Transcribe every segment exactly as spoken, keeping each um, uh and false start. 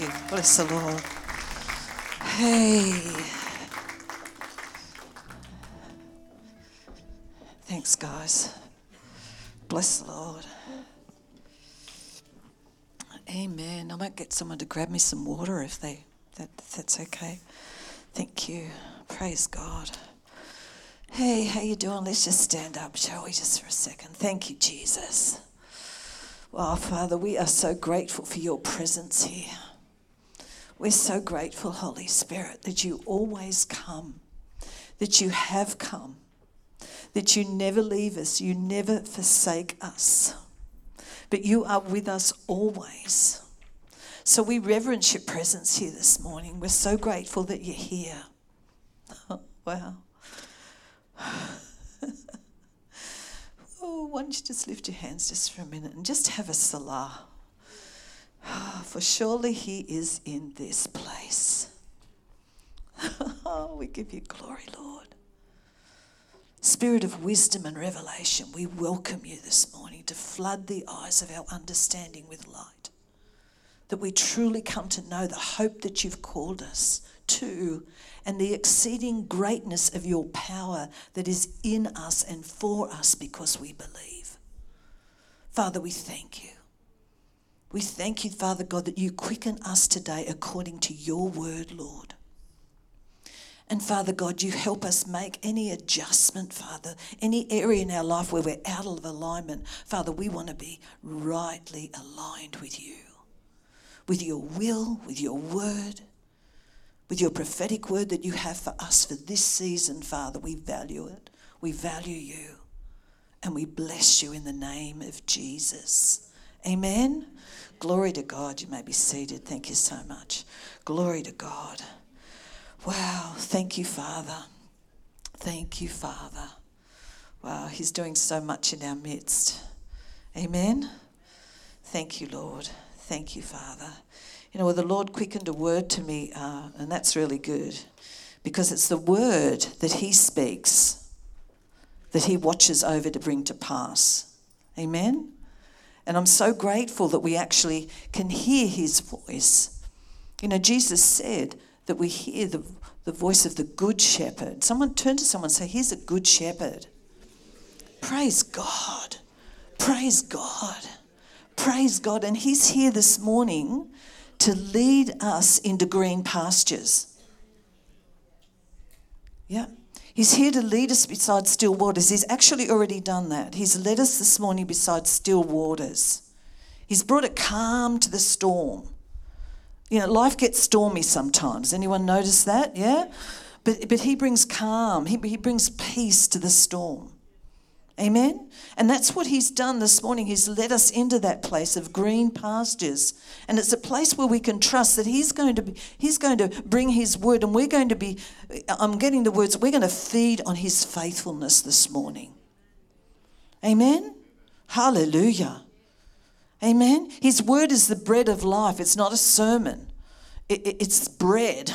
you. Bless the Lord. Hey. Thanks, guys. Bless the Lord. Amen. I might get someone to grab me some water if they that if that's okay. Thank you. Praise God. Hey, how you doing? Let's just stand up, shall we, just for a second. Thank you, Jesus. Well, Father, we are so grateful for your presence here. We're so grateful, Holy Spirit, that you always come, that you have come, that you never leave us, you never forsake us, but you are with us always. So we reverence your presence here this morning. We're so grateful that you're here. Oh, wow. Oh, why don't you just lift your hands just for a minute and just have a salah. Oh, for surely he is in this place. Oh, we give you glory, Lord. Spirit of wisdom and revelation, we welcome you this morning to flood the eyes of our understanding with light, that we truly come to know the hope that you've called us to and the exceeding greatness of your power that is in us and for us because we believe. Father, we thank you. We thank you, Father God, that you quicken us today according to your word, Lord. And Father God, you help us make any adjustment, Father, any area in our life where we're out of alignment. Father, we want to be rightly aligned with you, with your will, with your word, with your prophetic word that you have for us for this season, Father. We value it. We value you. And we bless you in the name of Jesus. Amen. Glory to God. You may be seated. Thank you so much. Glory to God. Wow. Thank you, Father. Thank you, Father. Wow. He's doing so much in our midst. Amen. Thank you, Lord. Thank you, Father. You know, well, the Lord quickened a word to me, uh, and that's really good, because it's the word that he speaks that he watches over to bring to pass. Amen. And I'm so grateful that we actually can hear his voice. You know, Jesus said that we hear the, the voice of the good shepherd. Someone turn to someone and say, he's a good shepherd. Praise God. Praise God. Praise God. And he's here this morning to lead us into green pastures. Yeah. He's here to lead us beside still waters. He's actually already done that. He's led us this morning beside still waters. He's brought a calm to the storm. You know, life gets stormy sometimes. Anyone notice that? Yeah? But but he brings calm. He, he brings peace to the storm. Amen? And that's what he's done this morning. He's led us into that place of green pastures. And it's a place where we can trust that he's going to be, he's going to bring his word, and we're going to be, I'm getting the words, we're going to feed on his faithfulness this morning. Amen? Hallelujah. Amen? His word is the bread of life. It's not a sermon. It, it, it's bread.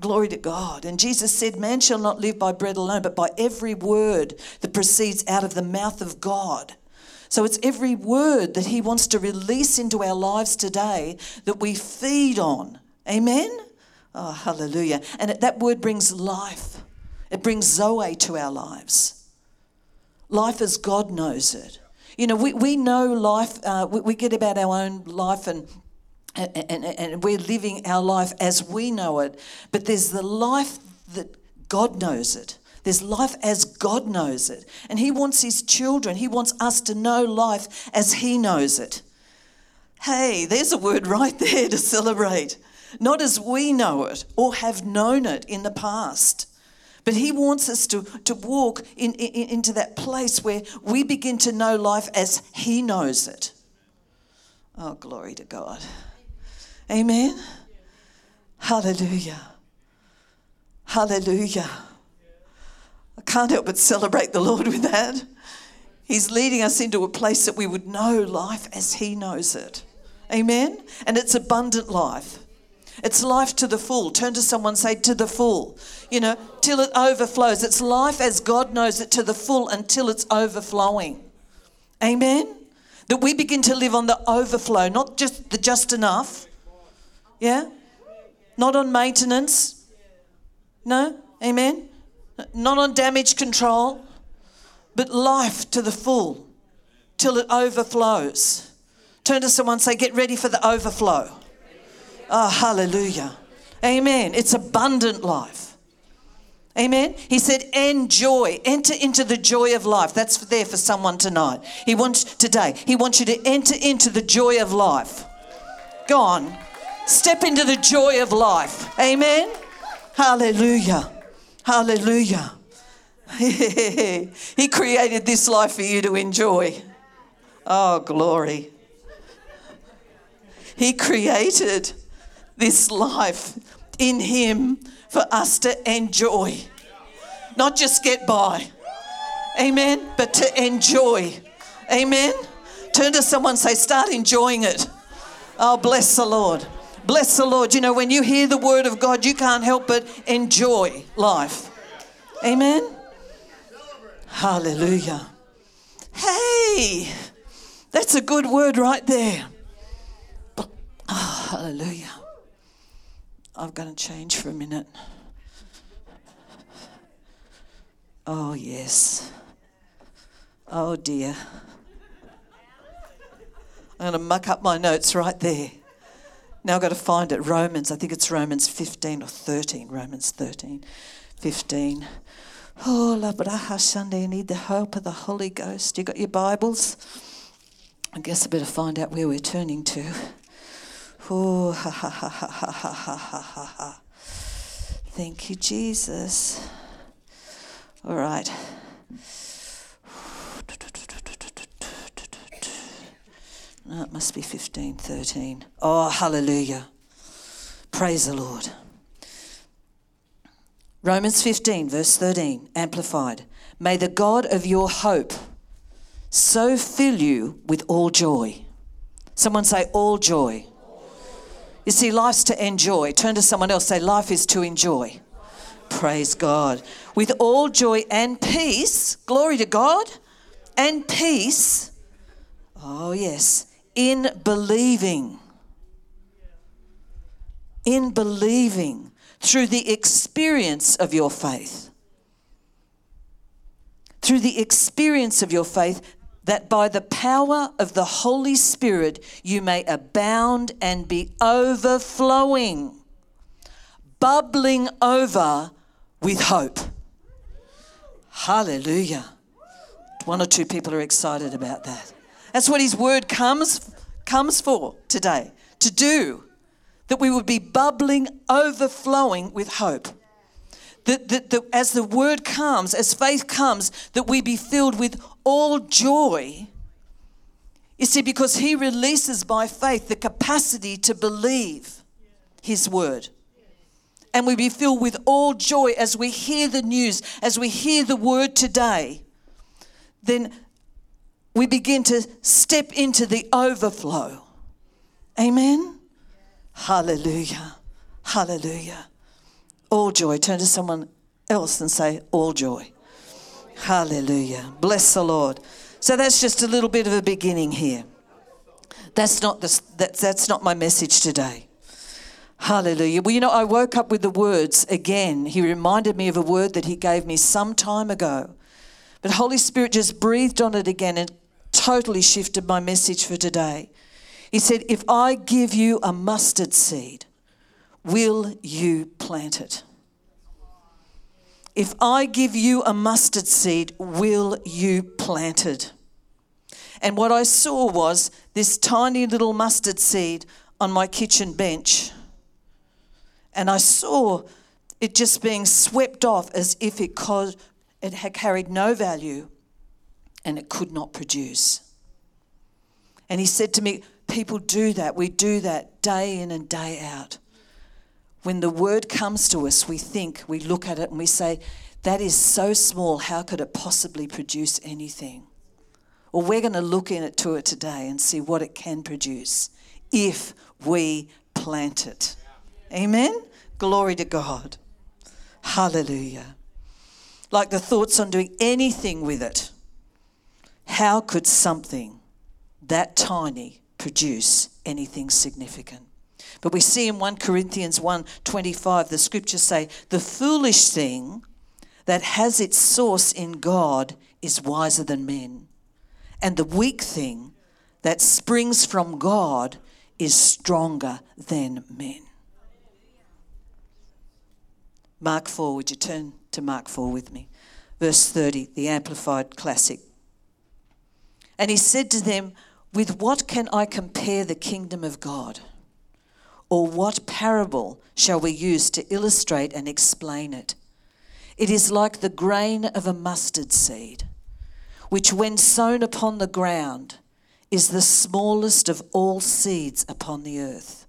Glory to God. And Jesus said, man shall not live by bread alone, but by every word that proceeds out of the mouth of God. So it's every word that he wants to release into our lives today that we feed on. Amen? Oh, hallelujah. And that word brings life. It brings Zoe to our lives. Life as God knows it. You know, we, we know life, uh, we, we get about our own life and And, and, and we're living our life as we know it. But there's the life that God knows it. There's life as God knows it. And he wants his children, he wants us to know life as he knows it. Hey, there's a word right there to celebrate. Not as we know it or have known it in the past. But he wants us to, to walk in, in, into that place where we begin to know life as he knows it. Oh, glory to God. Amen. Hallelujah. Hallelujah. I can't help but celebrate the Lord with that. He's leading us into a place that we would know life as he knows it. Amen. And it's abundant life. It's life to the full. Turn to someone and say, to the full. You know, till it overflows. It's life as God knows it, to the full, until it's overflowing. Amen. That we begin to live on the overflow, not just the just enough. Yeah? Not on maintenance? No? Amen? Not on damage control, but life to the full till it overflows. Turn to someone and say, get ready for the overflow. Oh, hallelujah. Amen. It's abundant life. Amen. He said, enjoy. Enter into the joy of life. That's there for someone tonight. He wants today. He wants you to enter into the joy of life. Go on. Step into the joy of life. Amen. Hallelujah. Hallelujah. He created this life for you to enjoy. Oh, glory. He created this life in him for us to enjoy. Not just get by. Amen. But to enjoy. Amen. Turn to someone and say, start enjoying it. Oh, bless the Lord. Bless the Lord. You know, when you hear the word of God, you can't help but enjoy life. Amen. Hallelujah. Hey, that's a good word right there. Oh, hallelujah. I'm going to change for a minute. Oh, yes. Oh, dear. I'm going to muck up my notes right there. Now I've got to find it. Romans, I think it's Romans fifteen or thirteen. Romans thirteen, fifteen. Oh, La Braha Sunday, you need the help of the Holy Ghost. You got your Bibles? I guess I better find out where we're turning to. Oh, ha, ha, ha, ha, ha, ha, ha, ha, ha. Thank you, Jesus. All right. No, it must be fifteen thirteen. Oh, hallelujah. Praise the Lord. Romans fifteen, verse thirteen, amplified. May the God of your hope so fill you with all joy. Someone say, all joy. You see, life's to enjoy. Turn to someone else, say, life is to enjoy. Praise God. With all joy and peace, glory to God, and peace, oh yes, in believing, in believing through the experience of your faith, through the experience of your faith, that by the power of the Holy Spirit you may abound and be overflowing, bubbling over with hope. Hallelujah. One or two people are excited about that. That's what his word comes, comes for today, to do, that we would be bubbling, overflowing with hope. That, that, that as the word comes, as faith comes, that we be filled with all joy. You see, because he releases by faith the capacity to believe his word. And we be filled with all joy as we hear the news, as we hear the word today. Then we begin to step into the overflow. Amen? Hallelujah. Hallelujah. All joy. Turn to someone else and say, all joy. Hallelujah. Bless the Lord. So that's just a little bit of a beginning here. That's not the, that, that's not my message today. Hallelujah. Well, you know, I woke up with the words again. He reminded me of a word that he gave me some time ago. But Holy Spirit just breathed on it again and totally shifted my message for today. He said, if I give you a mustard seed, will you plant it? If I give you a mustard seed, will you plant it? And what I saw was this tiny little mustard seed on my kitchen bench. And I saw it just being swept off as if it, co- it had carried no value and it could not produce. And he said to me, people do that. We do that day in and day out. When the word comes to us, we think, we look at it and we say, that is so small, how could it possibly produce anything? Well, we're going to look into it today and see what it can produce if we plant it. Amen? Glory to God. Hallelujah. Like the thoughts on doing anything with it. How could something that tiny produce anything significant? But we see in First Corinthians one twenty-five, the scriptures say, the foolish thing that has its source in God is wiser than men, and the weak thing that springs from God is stronger than men. Mark four, would you turn to Mark four with me? Verse thirty, the Amplified Classic. And he said to them, with what can I compare the kingdom of God? Or what parable shall we use to illustrate and explain it? It is like the grain of a mustard seed, which when sown upon the ground is the smallest of all seeds upon the earth.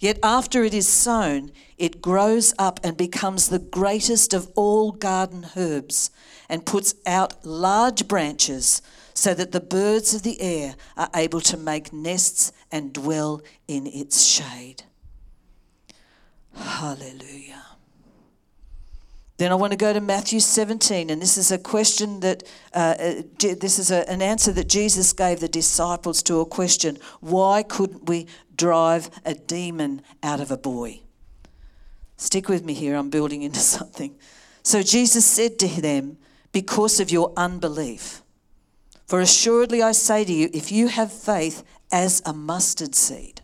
Yet after it is sown, it grows up and becomes the greatest of all garden herbs and puts out large branches so that the birds of the air are able to make nests and dwell in its shade. Hallelujah. Then I want to go to Matthew seventeen, and this is a question that, uh, uh, this is a, an answer that Jesus gave the disciples to a question, why couldn't we drive a demon out of a boy? Stick with me here, I'm building into something. So Jesus said to them, because of your unbelief. For assuredly I say to you, if you have faith as a mustard seed,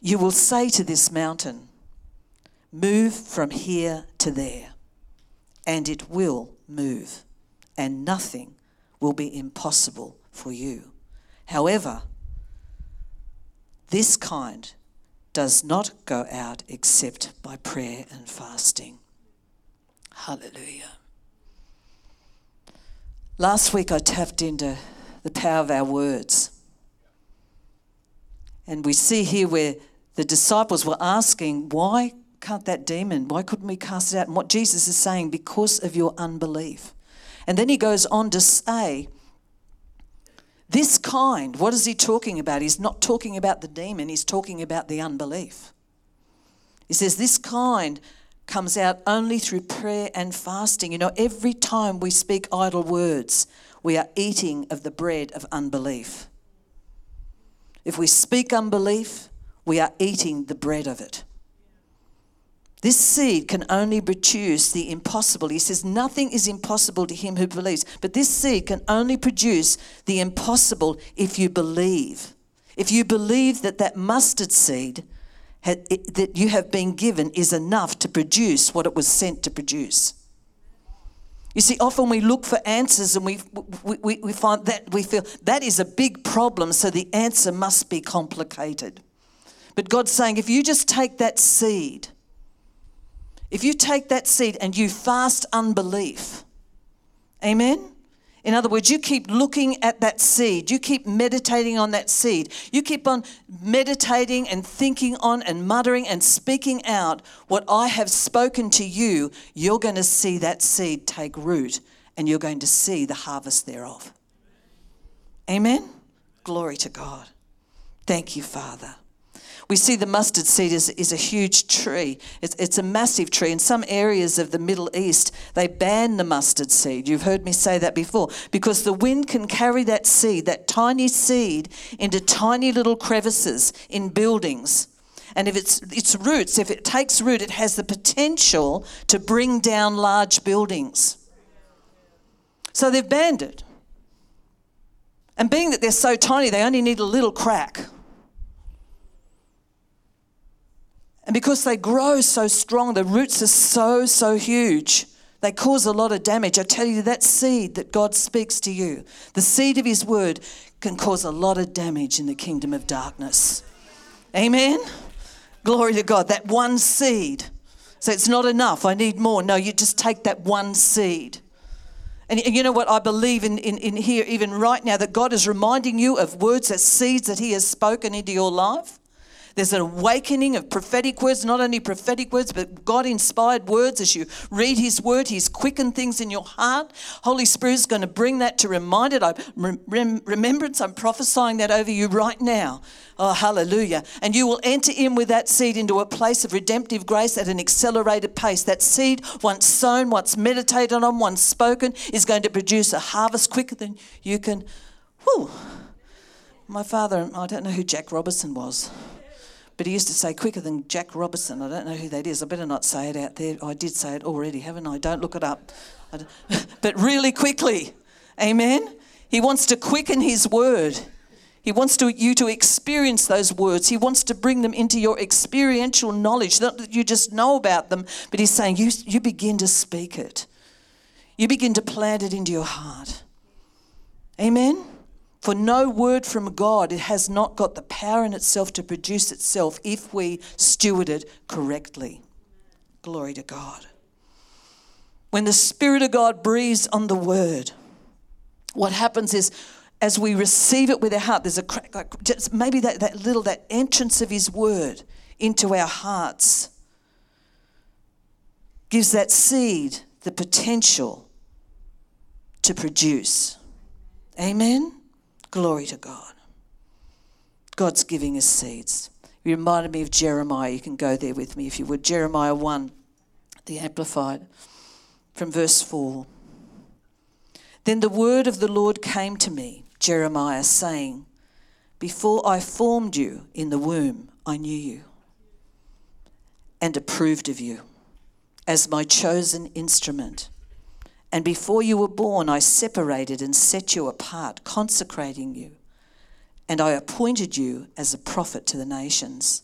you will say to this mountain, move from here to there, and it will move, and nothing will be impossible for you. However, this kind does not go out except by prayer and fasting. Hallelujah. Last week I tapped into the power of our words. And we see here where the disciples were asking, why can't that demon, why couldn't we cast it out? And what Jesus is saying, because of your unbelief. And then he goes on to say, this kind, what is he talking about? He's not talking about the demon, he's talking about the unbelief. He says, this kind comes out only through prayer and fasting. You know, every time we speak idle words, we are eating of the bread of unbelief. If we speak unbelief, we are eating the bread of it. This seed can only produce the impossible. He says, nothing is impossible to him who believes. But this seed can only produce the impossible if you believe. If you believe that that mustard seed that you have been given is enough to produce what it was sent to produce. You see, often we look for answers and we we, we, we find that we feel that is a big problem, so the answer must be complicated. But God's saying, if you just take that seed, if you take that seed and you fast unbelief, amen? In other words, you keep looking at that seed. You keep meditating on that seed. You keep on meditating and thinking on and muttering and speaking out what I have spoken to you. You're going to see that seed take root and you're going to see the harvest thereof. Amen? Glory to God. Thank you, Father. We see the mustard seed is, is a huge tree. It's, it's a massive tree. In some areas of the Middle East, they ban the mustard seed. You've heard me say that before. Because the wind can carry that seed, that tiny seed, into tiny little crevices in buildings. And if it's its roots, if it takes root, it has the potential to bring down large buildings. So they've banned it. And being that they're so tiny, they only need a little crack. And because they grow so strong, the roots are so, so huge, they cause a lot of damage. I tell you, that seed that God speaks to you, the seed of his word, can cause a lot of damage in the kingdom of darkness. Amen? Glory to God. That one seed. So it's not enough. I need more. No, you just take that one seed. And you know what? I believe in, in, in here, even right now, that God is reminding you of words, that seeds that he has spoken into your life. There's an awakening of prophetic words, not only prophetic words, but God-inspired words. As you read his word, he's quickened things in your heart. Holy Spirit is going to bring that to remind it. I, rem, remembrance, I'm prophesying that over you right now. Oh, hallelujah. And you will enter in with that seed into a place of redemptive grace at an accelerated pace. That seed, once sown, once meditated on, once spoken, is going to produce a harvest quicker than you can, whew, My father, I don't know who Jack Robertson was, but he used to say quicker than Jack Robertson. I don't know who that is. I better not say it out there. I did say it already, haven't I? Don't look it up. But really quickly, amen? He wants to quicken his word. He wants to, you to experience those words. He wants to bring them into your experiential knowledge. Not that you just know about them, but he's saying you, you begin to speak it. You begin to plant it into your heart. Amen? For no word from God, it has not got the power in itself to produce itself if we steward it correctly. Glory to God. When the Spirit of God breathes on the word, what happens is as we receive it with our heart, there's a crack, like just maybe that, that little, that entrance of his word into our hearts gives that seed the potential to produce. Amen? Glory to God. God's giving us seeds. You reminded me of Jeremiah. You can go there with me if you would. Jeremiah one, the Amplified, from verse four. Then the word of the Lord came to me, Jeremiah, saying, before I formed you in the womb, I knew you and approved of you as my chosen instrument. And before you were born, I separated and set you apart, consecrating you, and I appointed you as a prophet to the nations.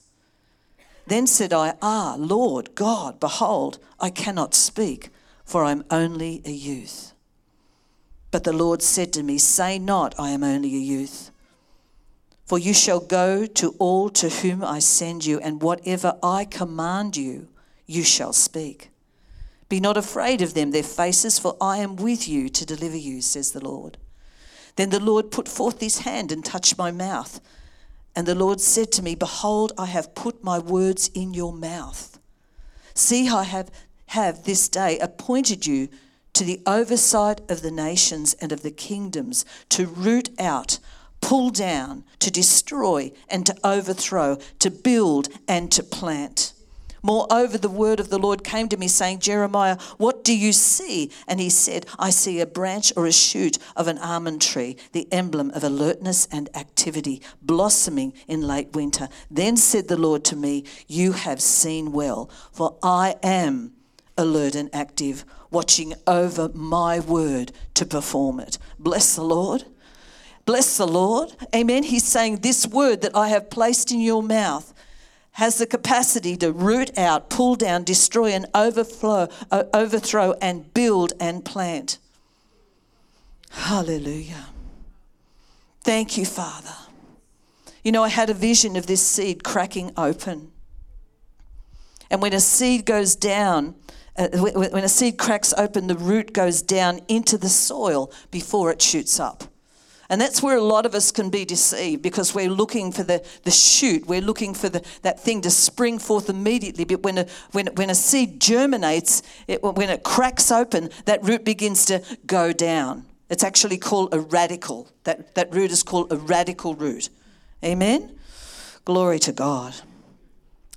Then said I, Ah, Lord God, behold, I cannot speak, for I am only a youth. But the Lord said to me, Say not, I am only a youth, for you shall go to all to whom I send you, and whatever I command you, you shall speak. Be not afraid of them, their faces, for I am with you to deliver you, says the Lord. Then the Lord put forth his hand and touched my mouth. And the Lord said to me, Behold, I have put my words in your mouth. See, I have, have this day appointed you to the oversight of the nations and of the kingdoms, to root out, pull down, to destroy and to overthrow, to build and to plant. Moreover, the word of the Lord came to me, saying, Jeremiah, what do you see? And he said, I see a branch or a shoot of an almond tree, the emblem of alertness and activity, blossoming in late winter. Then said the Lord to me, You have seen well, for I am alert and active, watching over my word to perform it. Bless the Lord. Bless the Lord. Amen. He's saying, this word that I have placed in your mouth has the capacity to root out, pull down, destroy and overflow, overthrow and build and plant. Hallelujah. Thank you, Father. You know, I had a vision of this seed cracking open. And when a seed goes down, uh, when a seed cracks open, the root goes down into the soil before it shoots up. And that's where a lot of us can be deceived, because we're looking for the, the shoot. We're looking for the, that thing to spring forth immediately. But when a, when, when a seed germinates, it, when it cracks open, that root begins to go down. It's actually called a radical. That, that root is called a radical root. Amen? Glory to God.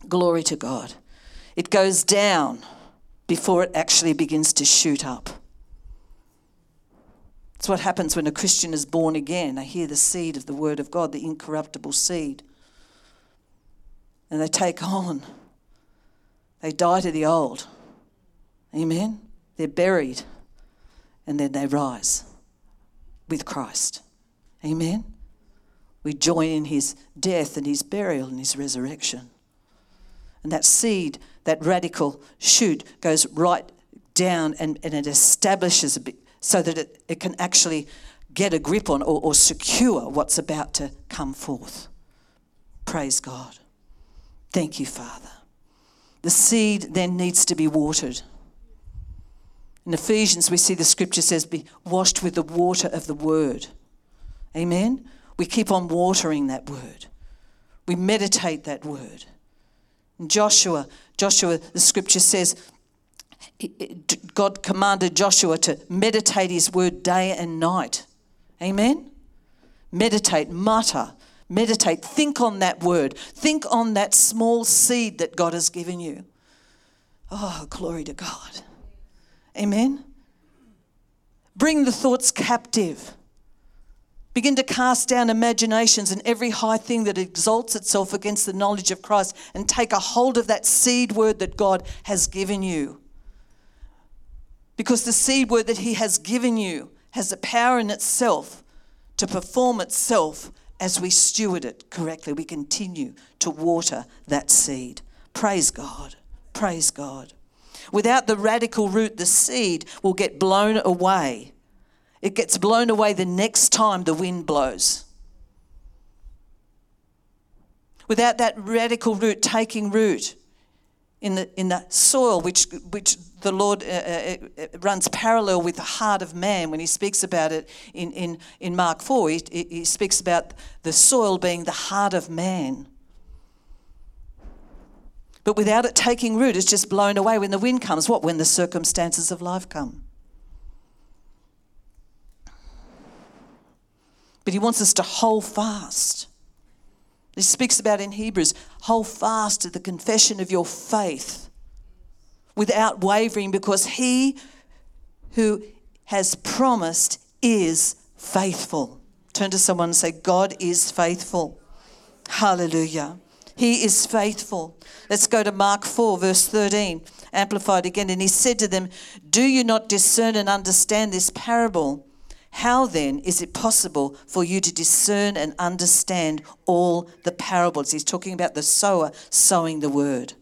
Glory to God. It goes down before it actually begins to shoot up. It's what happens when a Christian is born again. They hear the seed of the word of God, the incorruptible seed. And they take on. They die to the old. Amen? They're buried. And then they rise with Christ. Amen? We join in his death and his burial and his resurrection. And that seed, that radical shoot, goes right down and, and it establishes a bit, so that it, it can actually get a grip on or, or secure what's about to come forth. Praise God. Thank you, Father. The seed then needs to be watered. In Ephesians, we see the scripture says, be washed with the water of the word. Amen? We keep on watering that word. We meditate that word. In Joshua, Joshua, the scripture says, God commanded Joshua to meditate his word day and night. Amen? Meditate, mutter, meditate, think on that word. Think on that small seed that God has given you. Oh, glory to God. Amen? Bring the thoughts captive Begin to cast down imaginations and every high thing that exalts itself against the knowledge of Christ, and take a hold of that seed word that God has given you. Because the seed word that he has given you has the power in itself to perform itself as we steward it correctly. We continue to water that seed. Praise God. Praise God. Without the radical root, the seed will get blown away. It gets blown away the next time the wind blows. Without that radical root taking root in the in the soil, which which the Lord uh, uh, runs parallel with the heart of man when he speaks about it in in, in Mark four. He, he speaks about the soil being the heart of man. But without it taking root, it's just blown away when the wind comes. What? When the circumstances of life come. But he wants us to hold fast. He speaks about in Hebrews, hold fast to the confession of your faith without wavering, because he who has promised is faithful. Turn to someone and say, God is faithful. Hallelujah. He is faithful. Let's go to Mark four, verse thirteen, amplified again. And he said to them, do you not discern and understand this parable? How then is it possible for you to discern and understand all the parables? He's talking about the sower sowing the word.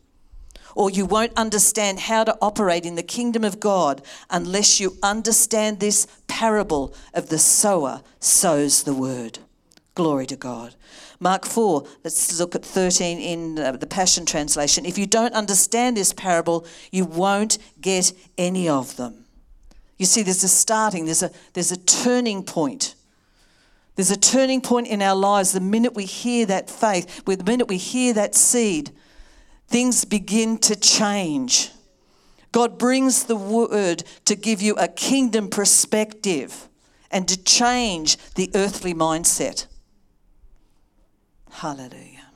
Or you won't understand how to operate in the kingdom of God unless you understand this parable of the sower sows the word. Glory to God. Mark four, let's look at thirteen in the Passion Translation. If you don't understand this parable, you won't get any of them. You see, there's a starting, there's a there's a turning point. There's a turning point in our lives. The minute we hear that faith, the minute we hear that seed, things begin to change. God brings the word to give you a kingdom perspective and to change the earthly mindset. Hallelujah.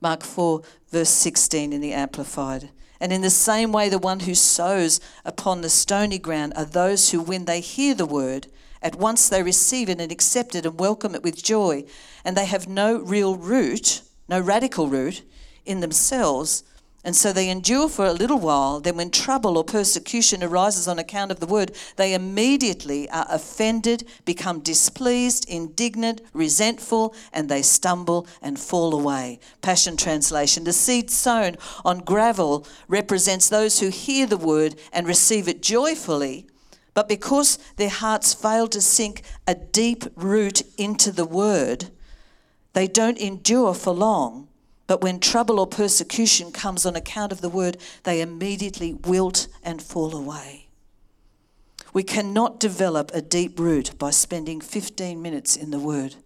Mark four, verse sixteen in the Amplified. And in the same way, the one who sows upon the stony ground are those who, when they hear the word, at once they receive it and accept it and welcome it with joy. And they have no real root, no radical root in themselves. And so they endure for a little while. Then when trouble or persecution arises on account of the word, they immediately are offended, become displeased, indignant, resentful, and they stumble and fall away. Passion Translation. The seed sown on gravel represents those who hear the word and receive it joyfully, but because their hearts fail to sink a deep root into the word, they don't endure for long. But when trouble or persecution comes on account of the word, they immediately wilt and fall away. We cannot develop a deep root by spending fifteen minutes in the word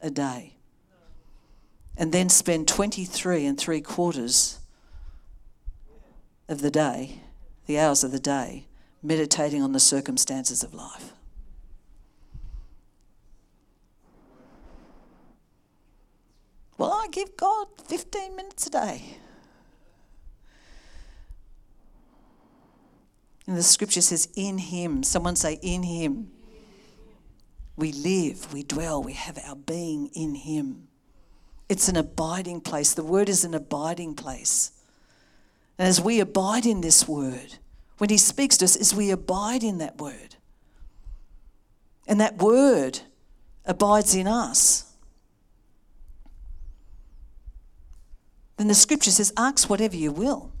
a day and then spend twenty-three and three quarters of the day, the hours of the day, meditating on the circumstances of life. Well, I give God fifteen minutes a day. And the scripture says, in him, someone say, in him, we live, we dwell, we have our being in him. It's an abiding place. The word is an abiding place. And as we abide in this word, when he speaks to us, as we abide in that word, and that word abides in us, then the scripture says, ask whatever you will,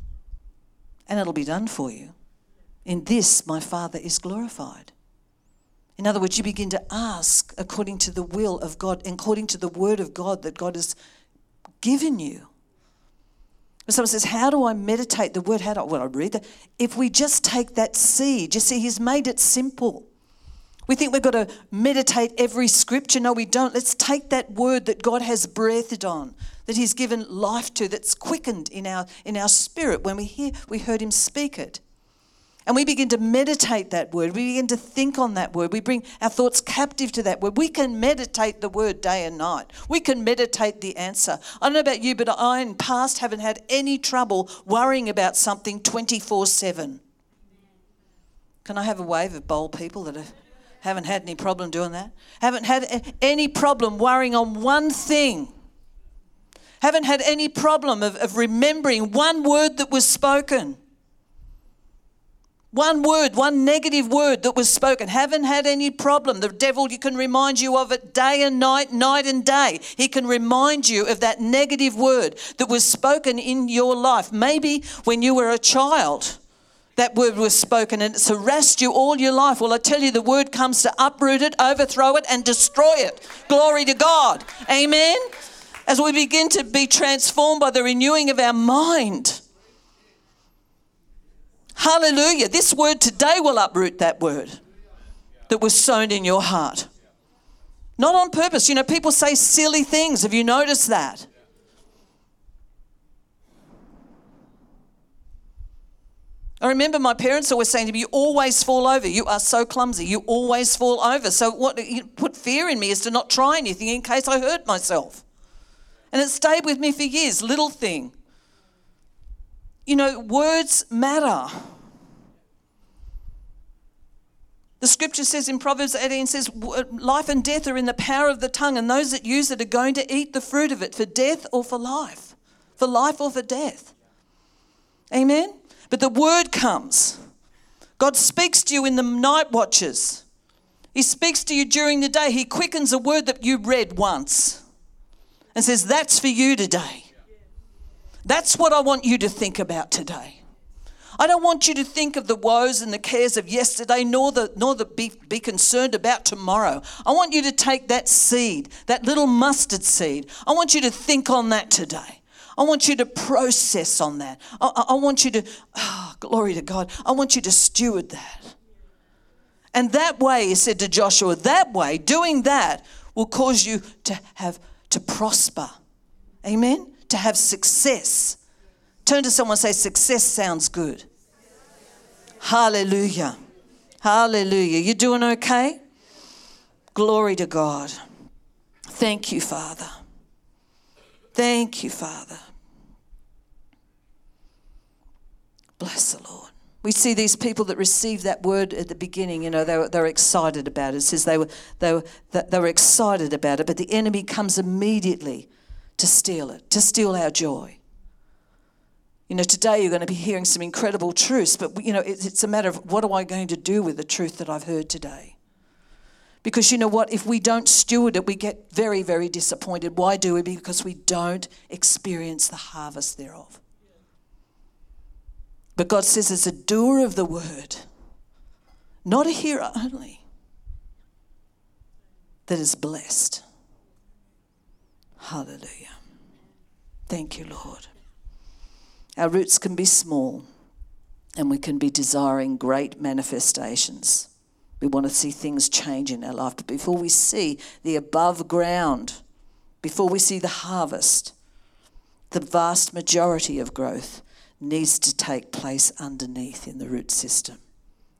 and it'll be done for you. In this, my Father is glorified. In other words, you begin to ask according to the will of God, according to the word of God that God has given you. When someone says, how do I meditate the word? How do I, well, I read that? If we just take that seed, you see, he's made it simple. We think we've got to meditate every scripture. No, we don't. Let's take that word that God has breathed on, that he's given life to, that's quickened in our in our spirit when we hear we heard him speak it. And we begin to meditate that word. We begin to think on that word. We bring our thoughts captive to that word. We can meditate the word day and night. We can meditate the answer. I don't know about you, but I in the past haven't had any trouble worrying about something twenty-four seven. Can I have a wave of bold people that are... Haven't had any problem doing that. Haven't had any problem worrying on one thing. Haven't had any problem of, of remembering one word that was spoken. One word, one negative word that was spoken. Haven't had any problem. The devil, you can remind you of it day and night, night and day. He can remind you of that negative word that was spoken in your life. Maybe when you were a child, that word was spoken and it's harassed you all your life. Well, I tell you, the word comes to uproot it, overthrow it, and destroy it. Glory to God. Amen. As we begin to be transformed by the renewing of our mind. Hallelujah. This word today will uproot that word that was sown in your heart. Not on purpose. You know, people say silly things. Have you noticed that? I remember my parents always saying to me, you always fall over. You are so clumsy. You always fall over. So what put fear in me is to not try anything in case I hurt myself. And it stayed with me for years, little thing. You know, words matter. The scripture says in Proverbs eighteen, says, life and death are in the power of the tongue, and those that use it are going to eat the fruit of it, for death or for life, for life or for death. Amen? But the word comes. God speaks to you in the night watches. He speaks to you during the day. He quickens a word that you read once and says, that's for you today. That's what I want you to think about today. I don't want you to think of the woes and the cares of yesterday, nor the nor the be, be concerned about tomorrow. I want you to take that seed, that little mustard seed. I want you to think on that today. I want you to process on that. I, I, I want you to, oh, glory to God, I want you to steward that. And that way, he said to Joshua, that way, doing that will cause you to have, to prosper. Amen? To have success. Turn to someone and say, success sounds good. Hallelujah. Hallelujah. You doing okay? Glory to God. Thank you, Father. Thank you, Father. Bless the Lord. We see these people that received that word at the beginning, you know, they were, they were excited about it. It says they were, they, were, they were excited about it, but the enemy comes immediately to steal it, to steal our joy. You know, today you're going to be hearing some incredible truths, but, you know, it's a matter of what am I going to do with the truth that I've heard today? Because you know what? If we don't steward it, we get very, very disappointed. Why do we? Because we don't experience the harvest thereof. But God says it's a doer of the word, not a hearer only, that is blessed. Hallelujah. Thank you, Lord. Our roots can be small and we can be desiring great manifestations. We want to see things change in our life. But before we see the above ground, before we see the harvest, the vast majority of growth needs to take place underneath in the root system.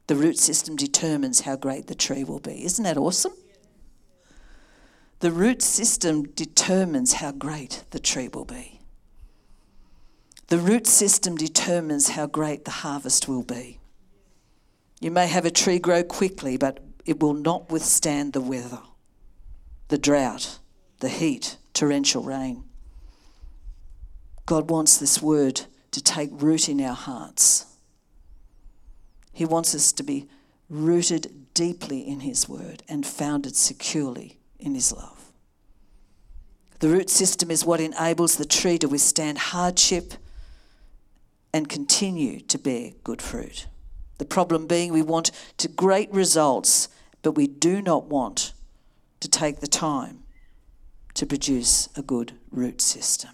The root system determines how great the tree will be. Isn't that awesome? The root system determines how great the tree will be. The root system determines how great the harvest will be. You may have a tree grow quickly, but it will not withstand the weather, the drought, the heat, torrential rain. God wants this word to take root in our hearts. He wants us to be rooted deeply in his word and founded securely in his love. The root system is what enables the tree to withstand hardship and continue to bear good fruit. The problem being we want to great results, but we do not want to take the time to produce a good root system.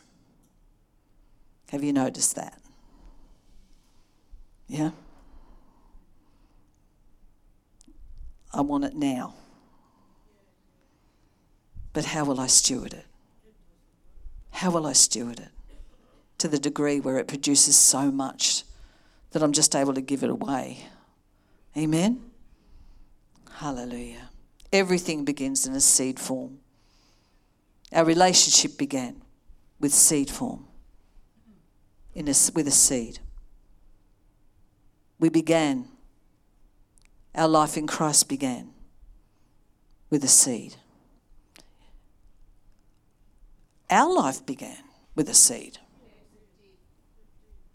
Have you noticed that? Yeah? I want it now. But how will I steward it? How will I steward it to the degree where it produces so much that I'm just able to give it away? Amen? Hallelujah. Everything begins in a seed form. Our relationship began with seed form, in a, with a seed. We began, our life in Christ began with a seed. Our life began with a seed.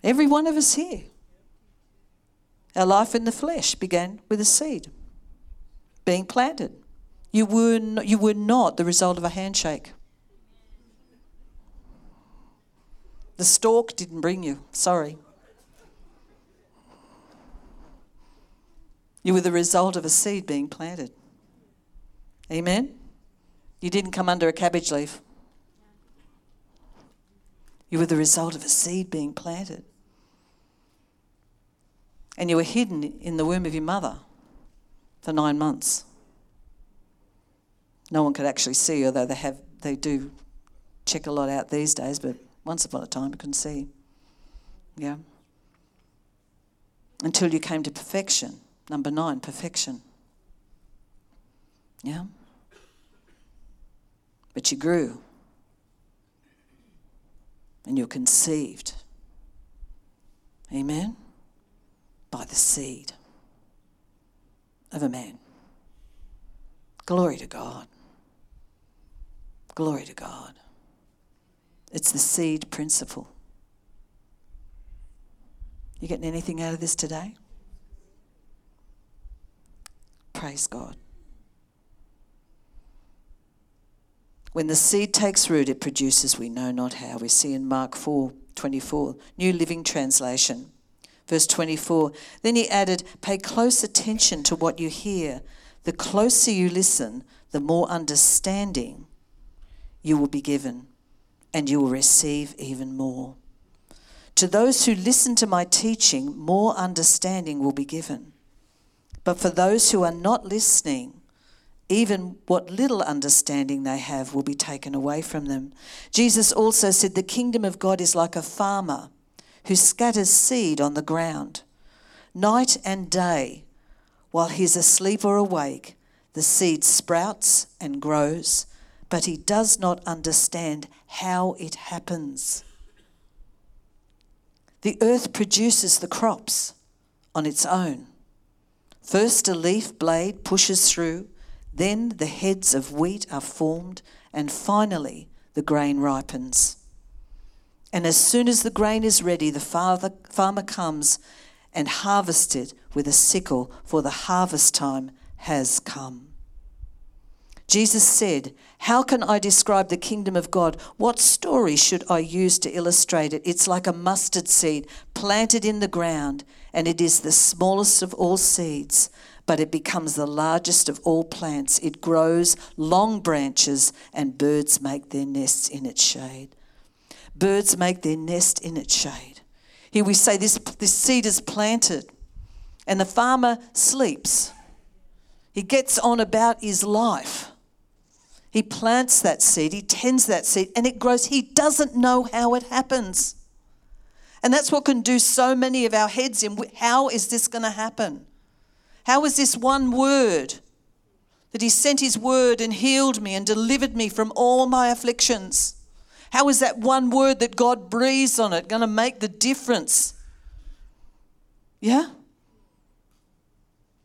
Every one of us here. Our life in the flesh began with a seed being planted. You were not, you were not the result of a handshake. The stalk didn't bring you, sorry. You were the result of a seed being planted. Amen? You didn't come under a cabbage leaf. You were the result of a seed being planted. And you were hidden in the womb of your mother for nine months. No one could actually see you, although they have they do check a lot out these days, but once upon a time you couldn't see. Yeah. Until you came to perfection. Number nine, perfection. Yeah. But you grew. And you're conceived. Amen. By the seed of a man. Glory to God. Glory to God. It's the seed principle. You getting anything out of this today? Praise God. When the seed takes root, it produces we know not how. We see in Mark four twenty-four, New Living Translation, verse twenty-four. Then he added, pay close attention to what you hear. The closer you listen, the more understanding you will be given, and you will receive even more. To those who listen to my teaching, more understanding will be given. But for those who are not listening, even what little understanding they have will be taken away from them. Jesus also said, the kingdom of God is like a farmer who scatters seed on the ground. Night and day, while he is asleep or awake, the seed sprouts and grows, but he does not understand how it happens. The earth produces the crops on its own. First, a leaf blade pushes through, then the heads of wheat are formed, and finally the grain ripens. And as soon as the grain is ready, the father, farmer comes and harvests it with a sickle, for the harvest time has come. Jesus said, how can I describe the kingdom of God? What story should I use to illustrate it? It's like a mustard seed planted in the ground, and it is the smallest of all seeds, but it becomes the largest of all plants. It grows long branches, and birds make their nests in its shade. Birds make their nest in its shade. Here we say this, this seed is planted, and the farmer sleeps. He gets on about his life. He plants that seed, he tends that seed, and it grows. He doesn't know how it happens. And that's what can do so many of our heads in. How is this going to happen? How is this one word that he sent his word and healed me and delivered me from all my afflictions? How is that one word that God breathes on it going to make the difference? Yeah?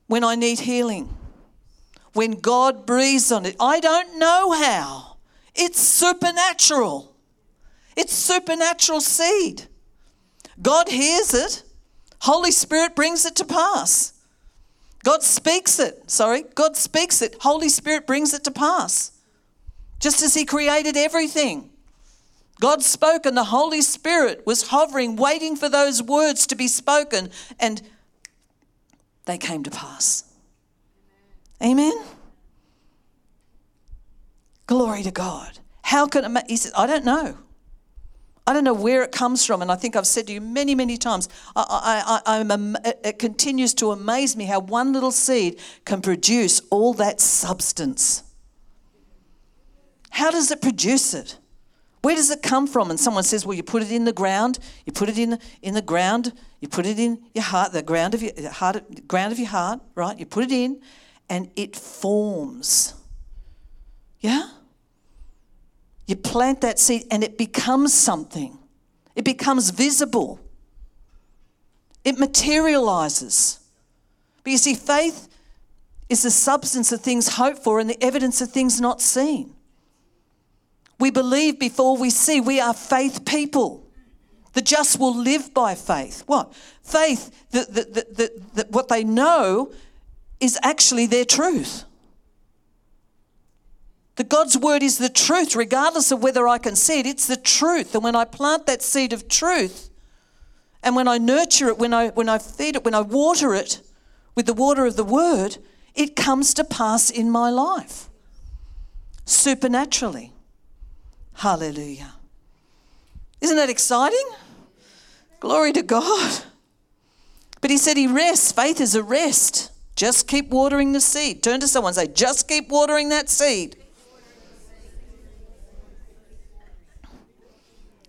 When I need healing. When God breathes on it, I don't know how. It's supernatural. It's supernatural seed. God hears it. Holy Spirit brings it to pass. God speaks it. Sorry, God speaks it. Holy Spirit brings it to pass. Just as he created everything. God spoke and the Holy Spirit was hovering, waiting for those words to be spoken, and they came to pass. Amen? Glory to God. How can it ma- He says, I don't know. I don't know where it comes from. And I think I've said to you many, many times, I, I, I, I'm am- it continues to amaze me how one little seed can produce all that substance. How does it produce it? Where does it come from? And someone says, well, you put it in the ground, you put it in, in the ground, you put it in your heart, the ground of your heart, ground of your heart, right? You put it in. And it forms. Yeah? You plant that seed and it becomes something. It becomes visible. It materializes. But you see, faith is the substance of things hoped for and the evidence of things not seen. We believe before we see. We are faith people. The just will live by faith. What? Faith, that, that, that, that, that what they know is actually their truth. That God's word is the truth, regardless of whether I can see it, it's the truth. And when I plant that seed of truth, and when I nurture it, when I when I feed it, when I water it with the water of the word, it comes to pass in my life supernaturally. Hallelujah. Isn't that exciting? Glory to God. But he said he rests. Faith is a rest. Just keep watering the seed. Turn to someone and say, just keep watering that seed.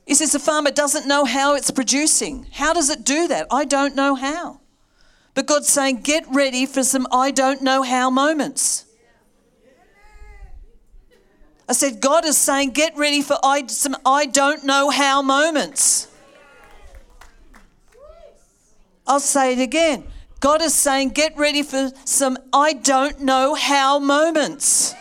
He says the farmer doesn't know how it's producing. How does it do that? I don't know how. But God's saying, get ready for some I don't know how moments. I said, God is saying, get ready for I, some I don't know how moments. I'll say it again. God is saying, get ready for some I don't know how moments.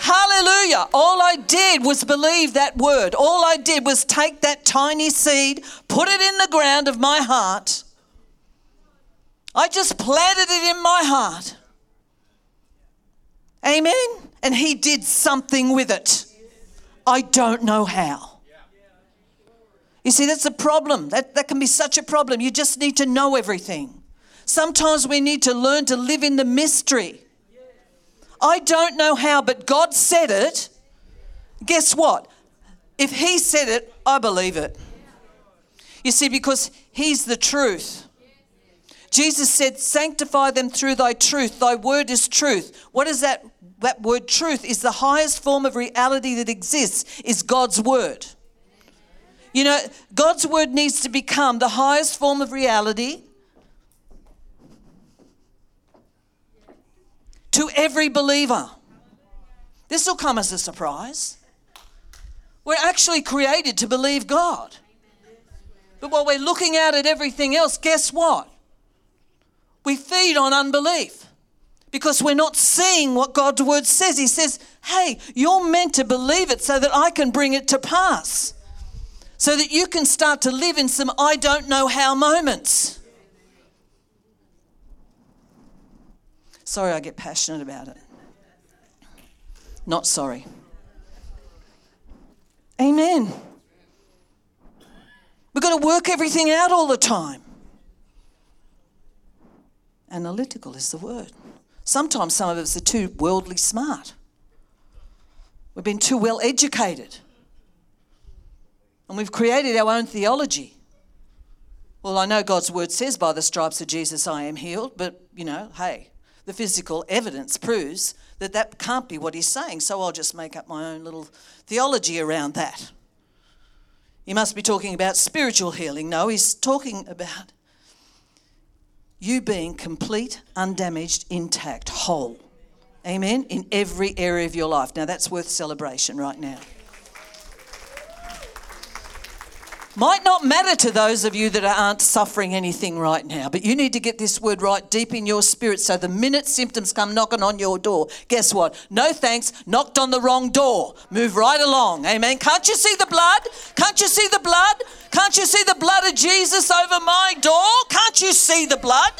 Hallelujah. All I did was believe that word. All I did was take that tiny seed, put it in the ground of my heart. I just planted it in my heart. Amen. And he did something with it. I don't know how. You see, that's a problem. That, that can be such a problem. You just need to know everything. Sometimes we need to learn to live in the mystery. I don't know how, but God said it. Guess what? If he said it, I believe it. You see, because he's the truth. Jesus said, sanctify them through thy truth. Thy word is truth. What is that? That word truth is the highest form of reality that exists, is God's word. You know, God's word needs to become the highest form of reality to every believer. This will come as a surprise. We're actually created to believe God. But while we're looking out at everything else, guess what? We feed on unbelief because we're not seeing what God's word says. He says, hey, you're meant to believe it so that I can bring it to pass, so that you can start to live in some I don't know how moments. Sorry, I get passionate about it. Not sorry. Amen. We've got to work everything out all the time. Analytical is the word. Sometimes some of us are too worldly smart. We've been too well educated. And we've created our own theology. Well, I know God's word says, by the stripes of Jesus I am healed, but, you know, hey, the physical evidence proves that that can't be what he's saying, so I'll just make up my own little theology around that. You must be talking about spiritual healing. No, he's talking about you being complete, undamaged, intact, whole. Amen? In every area of your life. Now, that's worth celebration right now. Might not matter to those of you that aren't suffering anything right now, but you need to get this word right deep in your spirit so the minute symptoms come knocking on your door, guess what? No thanks, knocked on the wrong door. Move right along, amen. Can't you see the blood? Can't you see the blood? Can't you see the blood of Jesus over my door? Can't you see the blood?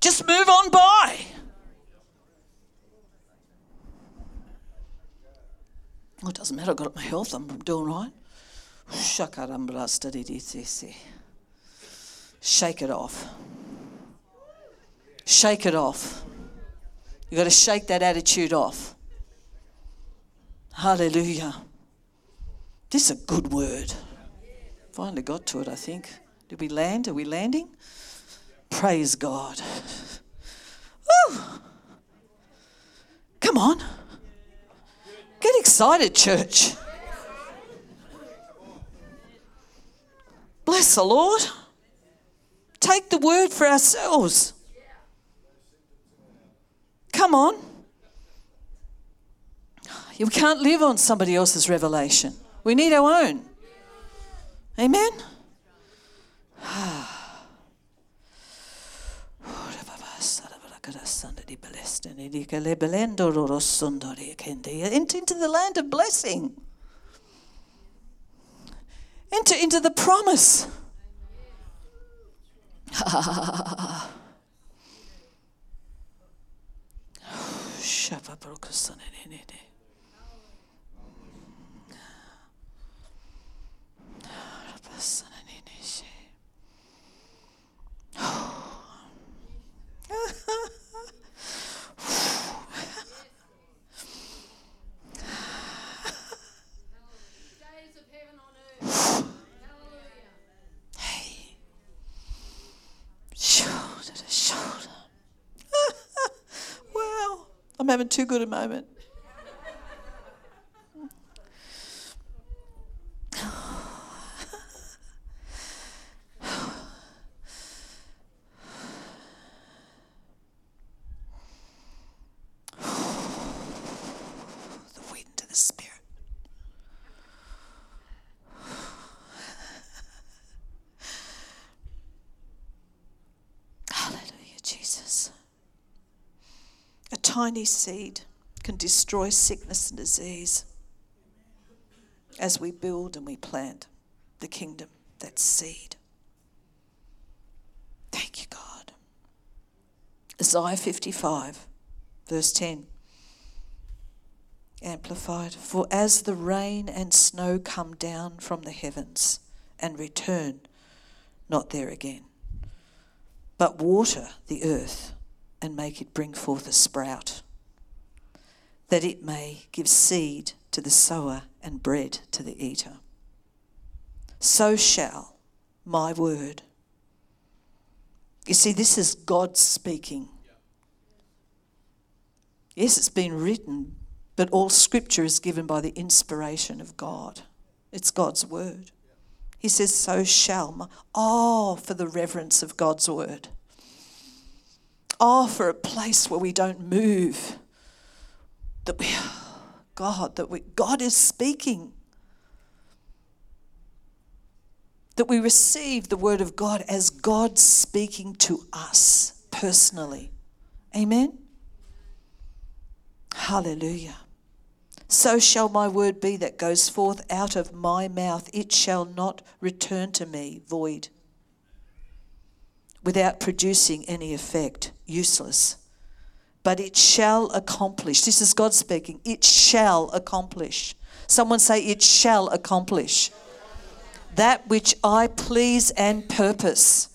Just move on by. Oh, it doesn't matter, I've got up my health, I'm doing right. Shake it off. Shake it off. You've got to shake that attitude off. Hallelujah. This is a good word. Finally got to it, I think. Did we land? Are we landing? Praise God. Woo! Come on. Get excited, church. Bless the Lord. Take the word for ourselves. Come on. We can't live on somebody else's revelation. We need our own. Amen? Enter into the land of blessing. Enter into the promise. I'm having too good a moment. Tiny seed can destroy sickness and disease as we build and we plant the kingdom, that seed. Thank you, God. Isaiah fifty-five, verse ten, amplified. For as the rain and snow come down from the heavens and return not there again, but water the earth and make it bring forth a sprout, that it may give seed to the sower and bread to the eater. So shall my word. You see, this is God speaking. Yes, it's been written, but all scripture is given by the inspiration of God. It's God's word. He says, so shall my... Oh, for the reverence of God's word. Oh, for a place where we don't move. That we, God, that we, God is speaking. That we receive the word of God as God speaking to us personally. Amen? Hallelujah. So shall my word be that goes forth out of my mouth. It shall not return to me void, without producing any effect, useless. But it shall accomplish. This is God speaking. It shall accomplish. Someone say, it shall accomplish that which I please and purpose,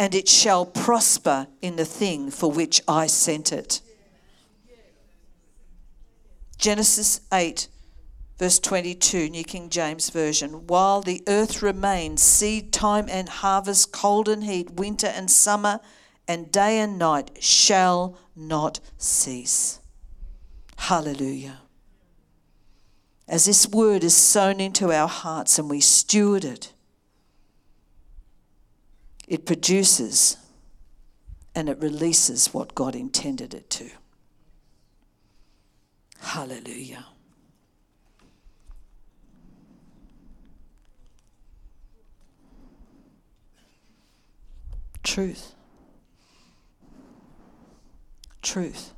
and it shall prosper in the thing for which I sent it. Genesis eight, verse twenty-two, New King James Version. While the earth remains, seed time and harvest, cold and heat, winter and summer, and day and night shall not cease. Hallelujah. As this word is sown into our hearts and we steward it, it produces and it releases what God intended it to. Hallelujah. Truth. Truth.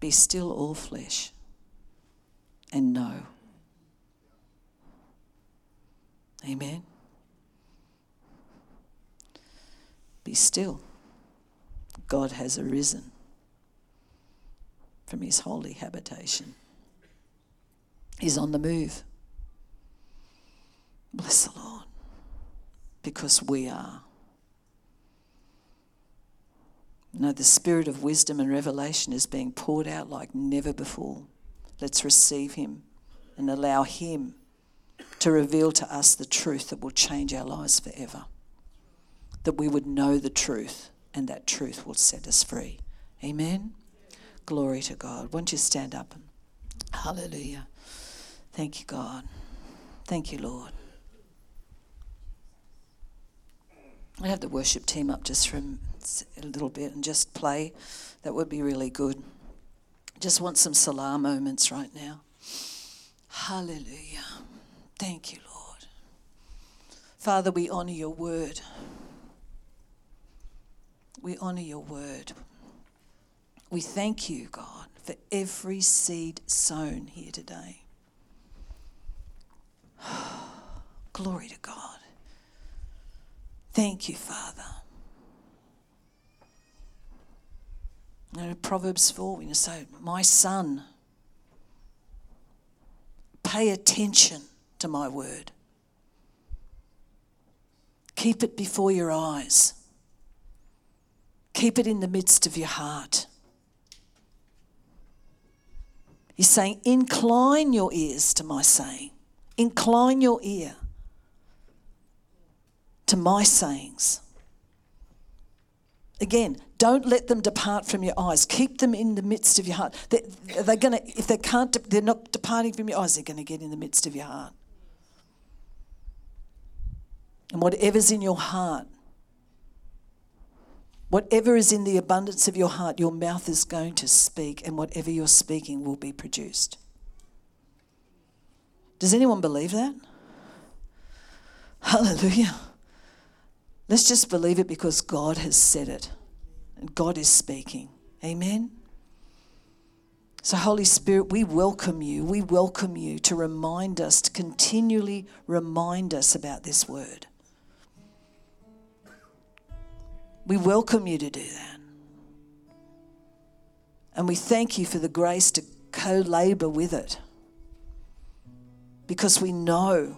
Be still, all flesh, and know. Amen. Be still. God has arisen from his holy habitation. He's on the move. Bless the Lord, because we are. You know, the spirit of wisdom and revelation is being poured out like never before. Let's receive him and allow him to reveal to us the truth that will change our lives forever. That we would know the truth, and that truth will set us free. Amen? Glory to God. Won't you stand up? And hallelujah. Thank you, God. Thank you, Lord. I'd have the worship team up just for a little bit and just play. That would be really good. Just want some Salah moments right now. Hallelujah. Thank you, Lord. Father, we honour your word. We honour your word. We thank you, God, for every seed sown here today. Glory to God. Thank you, Father. And in Proverbs four, we say, my son, pay attention to my word. Keep it before your eyes. Keep it in the midst of your heart. He's saying, incline your ears to my saying. Incline your ear to my sayings. Again, don't let them depart from your eyes. Keep them in the midst of your heart. They're, they're gonna, if they can't, de- they're not departing from your eyes, they're going to get in the midst of your heart. And whatever's in your heart, whatever is in the abundance of your heart, your mouth is going to speak, and whatever you're speaking will be produced. Does anyone believe that? Hallelujah. Let's just believe it because God has said it and God is speaking. Amen? So Holy Spirit, we welcome you. We welcome you to remind us, to continually remind us about this word. We welcome you to do that. And we thank you for the grace to co-labour with it, because we know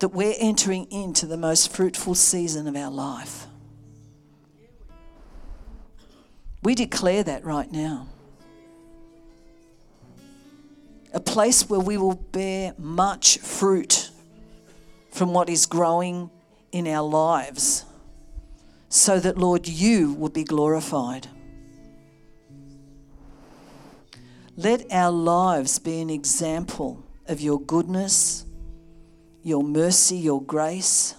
that we're entering into the most fruitful season of our life. We declare that right now. A place where we will bear much fruit from what is growing in our lives, so that, Lord, you will be glorified. Let our lives be an example of your goodness, your mercy, your grace,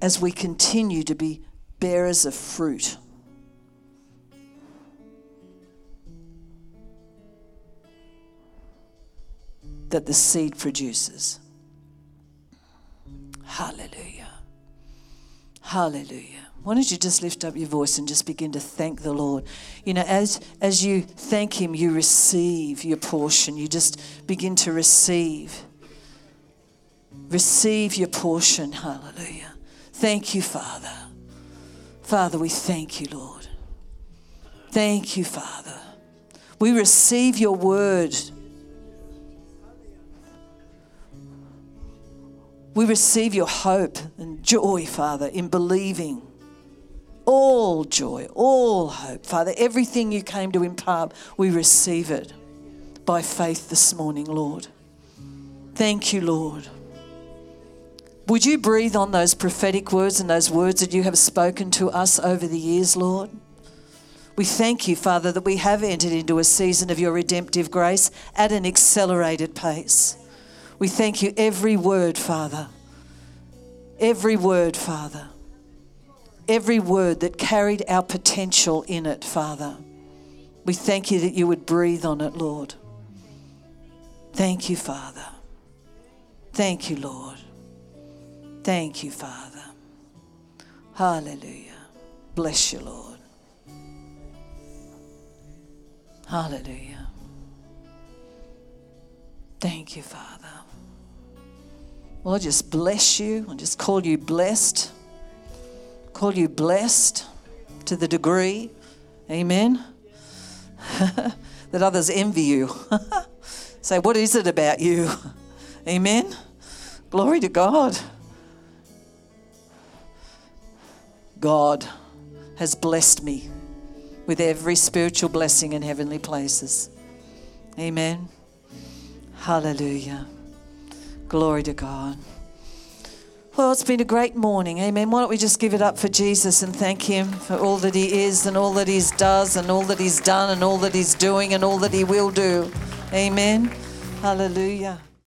as we continue to be bearers of fruit. That the seed produces. Hallelujah. Hallelujah. Why don't you just lift up your voice and just begin to thank the Lord? You know, as as you thank him, you receive your portion. You just begin to receive. Receive your portion. Hallelujah. Thank you, Father. Father, we thank you, Lord. Thank you, Father. We receive your word. We receive your hope and joy, Father, in believing. All joy, all hope. Father, everything you came to impart, we receive it by faith this morning, Lord. Thank you, Lord. Would you breathe on those prophetic words and those words that you have spoken to us over the years, Lord? We thank you, Father, that we have entered into a season of your redemptive grace at an accelerated pace. We thank you every word, Father. Every word, Father. Every word that carried our potential in it, Father. We thank you that you would breathe on it, Lord. Thank you, Father. Thank you, Lord. Thank you, Father. Hallelujah. Bless you, Lord. Hallelujah. Thank you, Father. Well, I just bless you. I just call you blessed. Call you blessed to the degree, amen, that others envy you. Say, what is it about you? Amen. Glory to God. God has blessed me with every spiritual blessing in heavenly places. Amen. Hallelujah. Glory to God. Well, it's been a great morning. Amen. Why don't we just give it up for Jesus and thank him for all that he is and all that he does and all that he's done and all that he's doing and all that he will do. Amen. Hallelujah.